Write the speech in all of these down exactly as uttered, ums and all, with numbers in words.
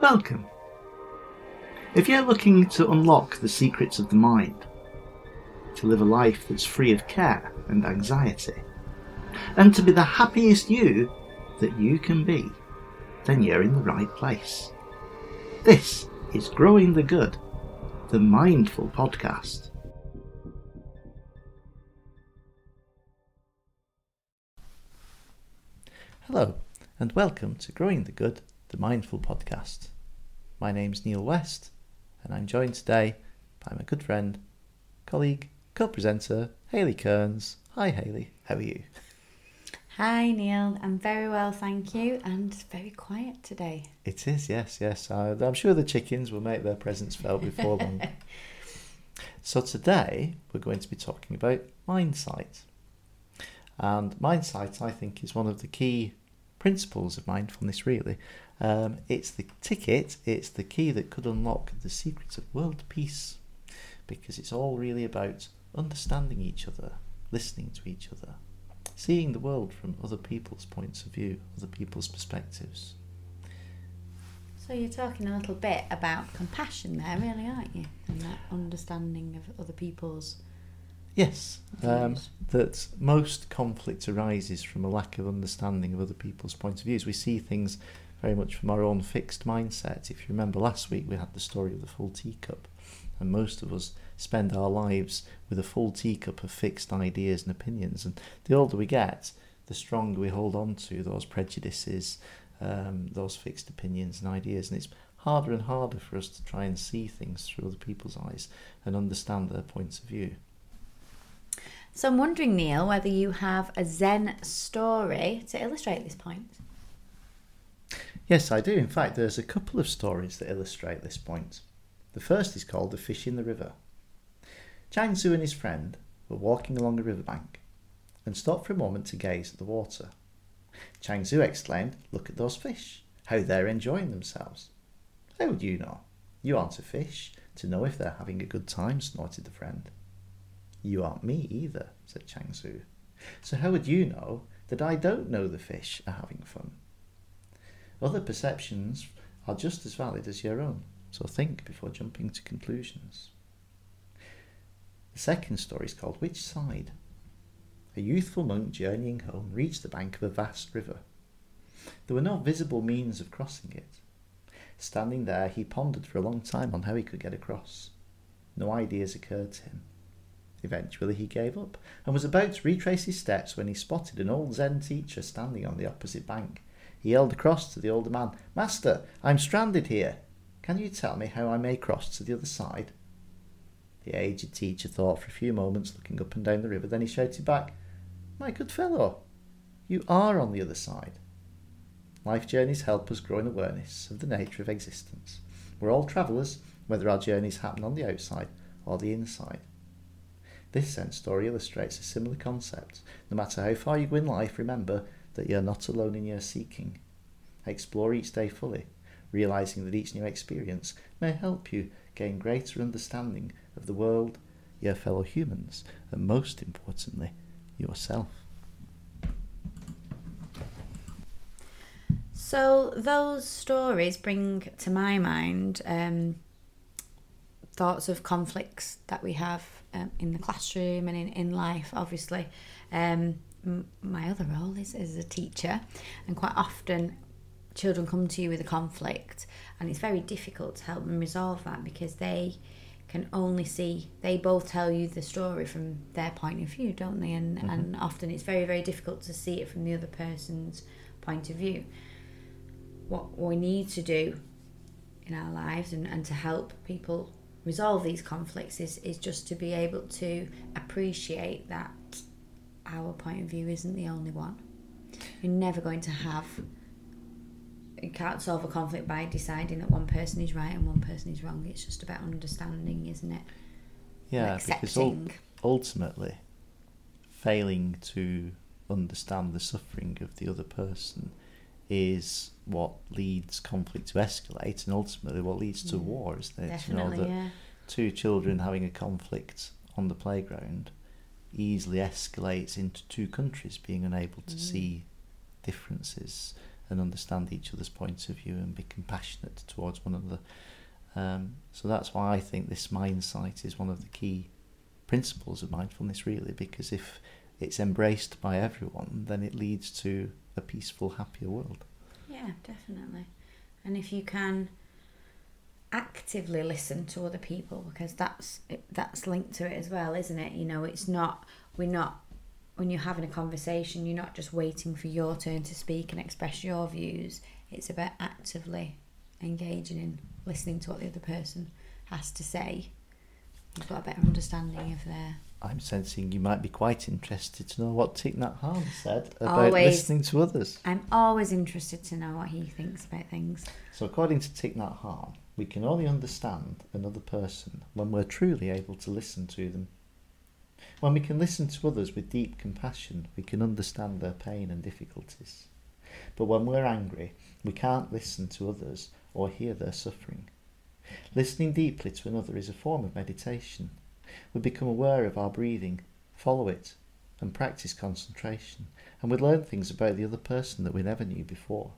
Welcome. If you're looking to unlock the secrets of the mind, to live a life that's free of care and anxiety, and to be the happiest you that you can be, then you're in the right place. This is Growing the Good, the Mindful Podcast. Hello, and welcome to Growing the Good, the Mindful Podcast. My name's Neil West, and I'm joined today by my good friend, colleague, co-presenter, Hayley Kearns. Hi Hayley, how are you? Hi Neil, I'm very well, thank you, and it's very quiet today. It is, yes, yes. I'm sure the chickens will make their presence felt before long. So today, we're going to be talking about Mindsight. And Mindsight, I think, is one of the key principles of mindfulness, really. Um, it's the ticket, it's the key that could unlock the secrets of world peace, because it's all really about understanding each other, listening to each other, seeing the world from other people's points of view, other people's perspectives. So you're talking a little bit about compassion there, really, aren't you? And that understanding of other people's... Yes, um, that most conflict arises from a lack of understanding of other people's point of views. We see things very much from our own fixed mindset. If you remember last week, we had the story of the full teacup, and most of us spend our lives with a full teacup of fixed ideas and opinions. And the older we get, the stronger we hold on to those prejudices, um, those fixed opinions and ideas. And it's harder and harder for us to try and see things through other people's eyes and understand their points of view. So I'm wondering, Neil, whether you have a Zen story to illustrate this point. Yes, I do. In fact, there's a couple of stories that illustrate this point. The first is called The Fish in the River. Chang Tzu and his friend were walking along a riverbank and stopped for a moment to gaze at the water. Chang Tzu exclaimed, "Look at those fish, how they're enjoying themselves." "How would you know? You aren't a fish to know if they're having a good time," snorted the friend. "You aren't me either," said Chang Tzu. "So how would you know that I don't know the fish are having fun? Other perceptions are just as valid as your own, so think before jumping to conclusions." The second story is called Which Side? A youthful monk journeying home reached the bank of a vast river. There were no visible means of crossing it. Standing there, he pondered for a long time on how he could get across. No ideas occurred to him. Eventually he gave up and was about to retrace his steps when he spotted an old Zen teacher standing on the opposite bank. He yelled across to the older man, "Master, I'm stranded here. Can you tell me how I may cross to the other side?" The aged teacher thought for a few moments, looking up and down the river. Then he shouted back, "My good fellow, you are on the other side." Life journeys help us grow in awareness of the nature of existence. We're all travellers, whether our journeys happen on the outside or the inside. This Zen story illustrates a similar concept. No matter how far you go in life, remember that you're not alone in your seeking. Explore each day fully, realising that each new experience may help you gain greater understanding of the world, your fellow humans, and most importantly, yourself. So those stories bring to my mind um, thoughts of conflicts that we have Um, in the classroom and in, in life, obviously. Um, m- my other role is as a teacher, and quite often children come to you with a conflict, and it's very difficult to help them resolve that because they can only see, they both tell you the story from their point of view, don't they? And, mm-hmm. and often it's very, very difficult to see it from the other person's point of view. What we need to do in our lives and, and to help people resolve these conflicts is, is just to be able to appreciate that our point of view isn't the only one. You're never going to have, you can't solve a conflict by deciding that one person is right and one person is wrong. It's just about understanding, isn't it? Yeah, because ul- ultimately failing to understand the suffering of the other person is what leads conflict to escalate, and ultimately what leads to yeah, war, isn't it? Definitely, you know, that yeah. Two children having a conflict on the playground easily escalates into two countries being unable to mm. see differences and understand each other's points of view and be compassionate towards one another. Um, so that's why I think this mindsight is one of the key principles of mindfulness, really, because if it's embraced by everyone, then it leads to a peaceful, happier world. Yeah, definitely. And if you can actively listen to other people, because that's that's linked to it as well, isn't it? You know, it's not, we're not, when you're having a conversation, you're not just waiting for your turn to speak and express your views. It's about actively engaging in listening to what the other person has to say. You've got a better understanding of their... I'm sensing you might be quite interested to know what Thich Nhat Hanh said about always, listening to others. I'm always interested to know what he thinks about things. So according to Thich Nhat Hanh, we can only understand another person when we're truly able to listen to them. When we can listen to others with deep compassion, we can understand their pain and difficulties. But when we're angry, we can't listen to others or hear their suffering. Listening deeply to another is a form of meditation. We become aware of our breathing, follow it, and practice concentration, and we learn things about the other person that we never knew before.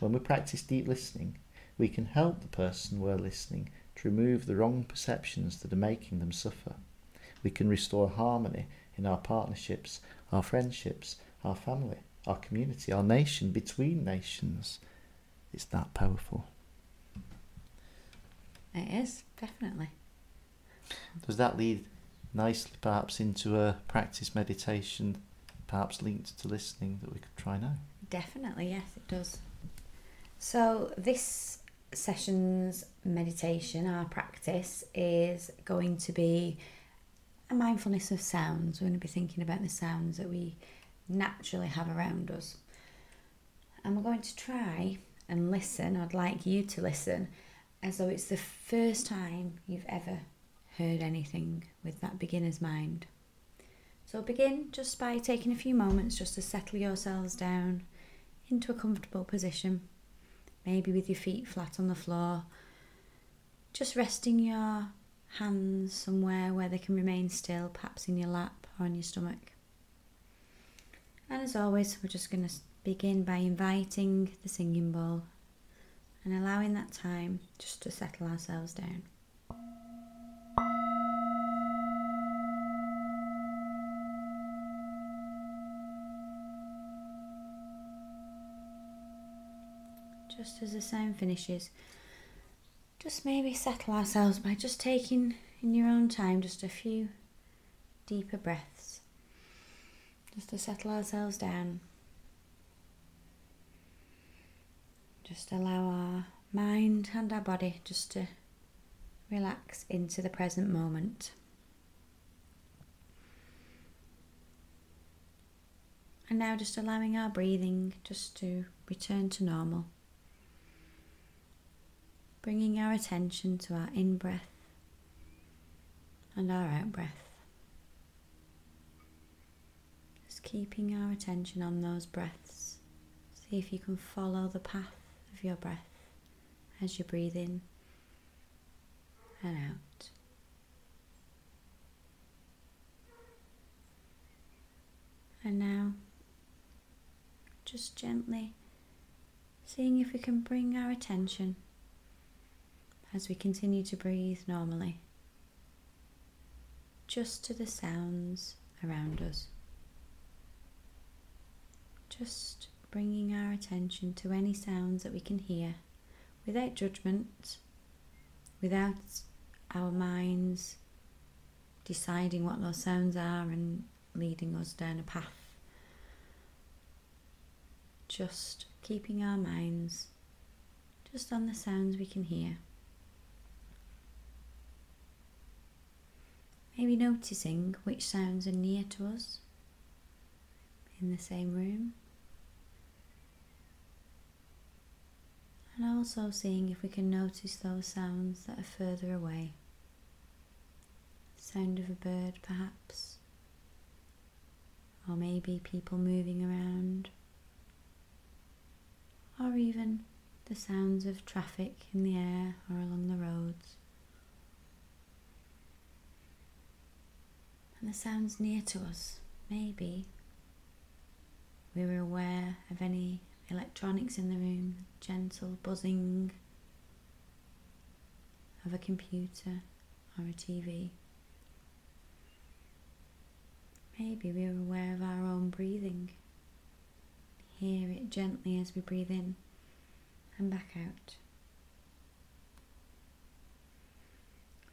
When we practice deep listening, we can help the person we're listening to remove the wrong perceptions that are making them suffer. We can restore harmony in our partnerships, our friendships, our family, our community, our nation, between nations. It's that powerful. It is, definitely. Does that lead nicely perhaps into a practice meditation, perhaps linked to listening, that we could try now? Definitely, yes, it does. So this session's meditation, our practice, is going to be a mindfulness of sounds. We're going to be thinking about the sounds that we naturally have around us. And we're going to try and listen, I'd like you to listen, as though it's the first time you've ever heard anything, with that beginner's mind. So begin just by taking a few moments just to settle yourselves down into a comfortable position, maybe with your feet flat on the floor, just resting your hands somewhere where they can remain still, perhaps in your lap or on your stomach. And as always, we're just going to begin by inviting the singing bowl and allowing that time just to settle ourselves down. Just as the sound finishes, just maybe settle ourselves by just taking, in your own time, just a few deeper breaths, just to settle ourselves down. Just allow our mind and our body just to relax into the present moment. And now just allowing our breathing just to return to normal. Bringing our attention to our in-breath and our out-breath. Just keeping our attention on those breaths. See if you can follow the path of your breath as you breathe in and out. And now, just gently seeing if we can bring our attention, as we continue to breathe normally, just to the sounds around us. Just bringing our attention to any sounds that we can hear, without judgment, without our minds deciding what those sounds are and leading us down a path. Just keeping our minds just on the sounds we can hear. Maybe noticing which sounds are near to us in the same room. And also seeing if we can notice those sounds that are further away. The sound of a bird perhaps, or maybe people moving around, or even the sounds of traffic in the air or along the roads. And the sounds near to us, maybe we were aware of any electronics in the room, gentle buzzing of a computer or a T V. Maybe we are aware of our own breathing. Hear it gently as we breathe in and back out.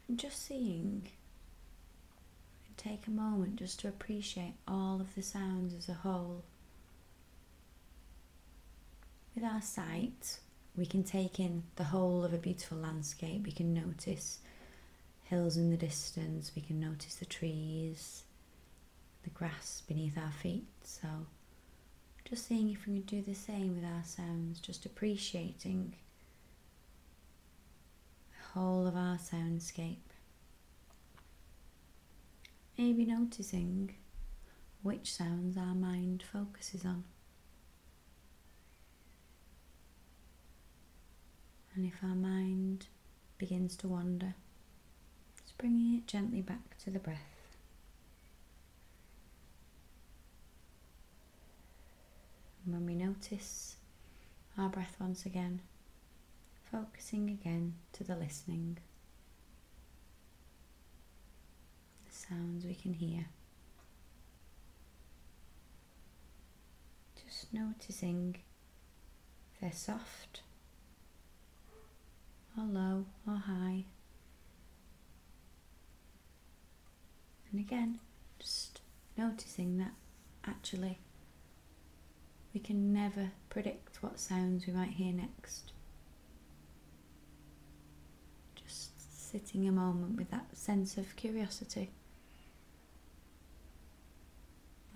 And just seeing, take a moment just to appreciate all of the sounds as a whole. With our sight, we can take in the whole of a beautiful landscape. We can notice hills in the distance, we can notice the trees, the grass beneath our feet. So just seeing if we can do the same with our sounds, just appreciating the whole of our soundscape. Maybe noticing which sounds our mind focuses on. And if our mind begins to wander, just bringing it gently back to the breath. When we notice our breath once again, focusing again to the listening, the sounds we can hear. Just noticing if they're soft or low or high. And again, just noticing that actually we can never predict what sounds we might hear next. Just sitting a moment with that sense of curiosity,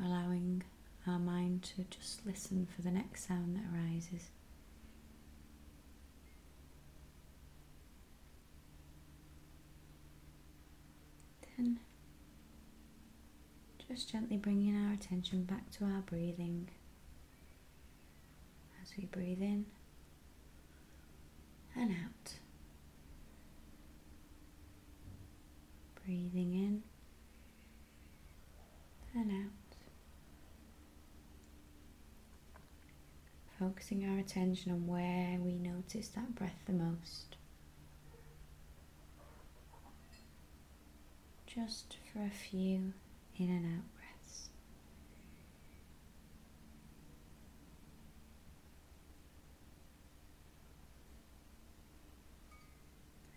allowing our mind to just listen for the next sound that arises. Then just gently bringing our attention back to our breathing. As we breathe in and out, breathing in and out, focusing our attention on where we notice that breath the most, just for a few in and out.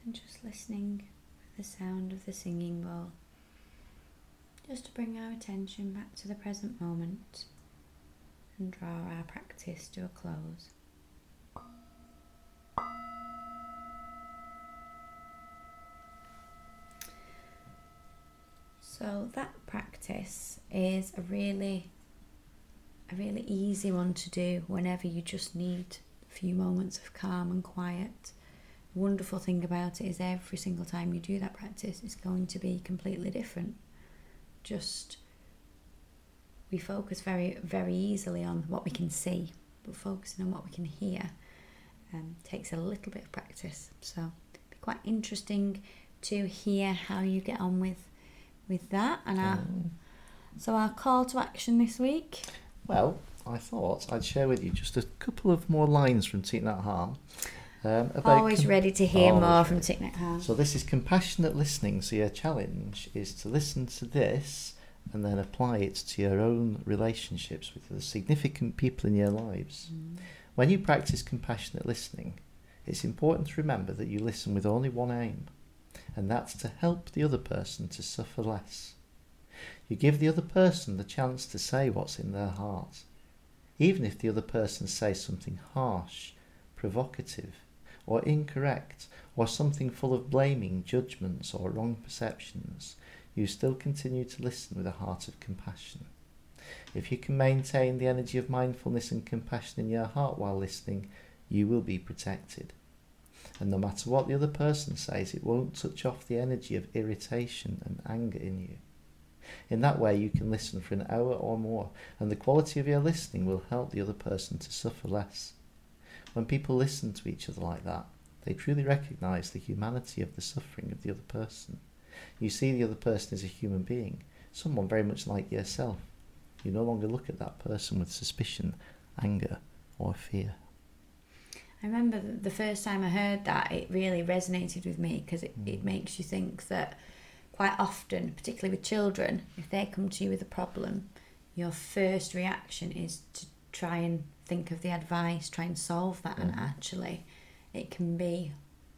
And just listening for the sound of the singing bowl, just to bring our attention back to the present moment and draw our practice to a close. So that practice is a really, a really easy one to do whenever you just need a few moments of calm and quiet. Wonderful thing about it is every single time you do that practice, it's going to be completely different. Just, we focus very, very easily on what we can see, but focusing on what we can hear um, takes a little bit of practice. So it'd be quite interesting to hear how you get on with with that. And our, um, so our call to action this week. Well, I thought I'd share with you just a couple of more lines from Thich Nhat Hanh. Um, always com- ready to hear more from Thich Nhat Hanh. So this is compassionate listening. So your challenge is to listen to this and then apply it to your own relationships with the significant people in your lives. Mm. When you practice compassionate listening, it's important to remember that you listen with only one aim, and that's to help the other person to suffer less. You give the other person the chance to say what's in their heart, even if the other person says something harsh, provocative, or incorrect, or something full of blaming, judgments, or wrong perceptions. You still continue to listen with a heart of compassion. If you can maintain the energy of mindfulness and compassion in your heart while listening, you will be protected. And no matter what the other person says, it won't touch off the energy of irritation and anger in you. In that way, you can listen for an hour or more, and the quality of your listening will help the other person to suffer less. When people listen to each other like that, they truly recognise the humanity of the suffering of the other person. You see the other person as a human being, someone very much like yourself. You no longer look at that person with suspicion, anger, or fear. I remember the first time I heard that, it really resonated with me, because it, mm. it makes you think that quite often, particularly with children, if they come to you with a problem, your first reaction is to try and think of the advice, try and solve that, mm. and actually it can be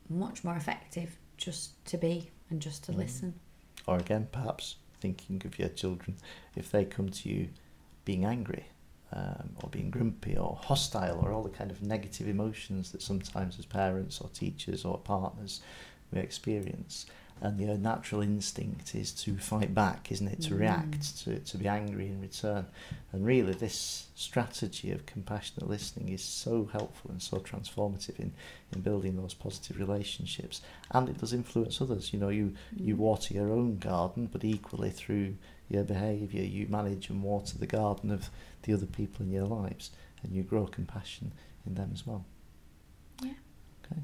much more effective just to be and just to mm. listen. Or again, perhaps thinking of your children, if they come to you being angry, um, or being grumpy or hostile, or all the kind of negative emotions that sometimes as parents or teachers or partners we experience, and your natural instinct is to fight back, isn't it, to mm. react, to, to be angry in return. And really this strategy of compassionate listening is so helpful and so transformative in, in building those positive relationships, and it does influence others. You know, you, mm. you water your own garden, but equally through your behaviour you manage and water the garden of the other people in your lives, and you grow compassion in them as well. Yeah. Okay.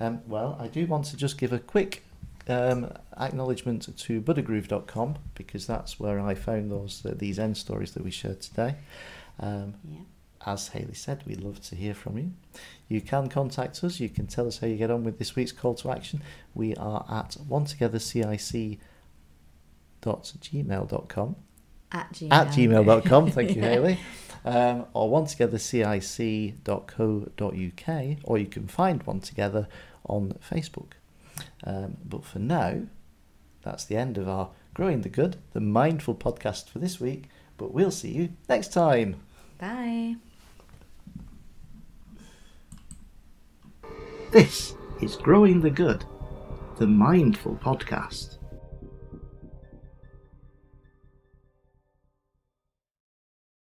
Um, well, I do want to just give a quick Um, acknowledgement to buddha groove dot com, because that's where I found those uh, these end stories that we shared today. Um, yeah. As Hayley said, we'd love to hear from you. You can contact us. You can tell us how you get on with this week's call to action. We are at one together C I C dot gmail dot com at gmail at gmail dot com. Thank you, yeah. Hayley. Um, or one together C I C dot co dot U K, or you can find One Together on Facebook. Um, but for now, that's the end of our Growing the Good, the Mindful podcast for this week. But we'll see you next time. Bye. This is Growing the Good, the Mindful podcast.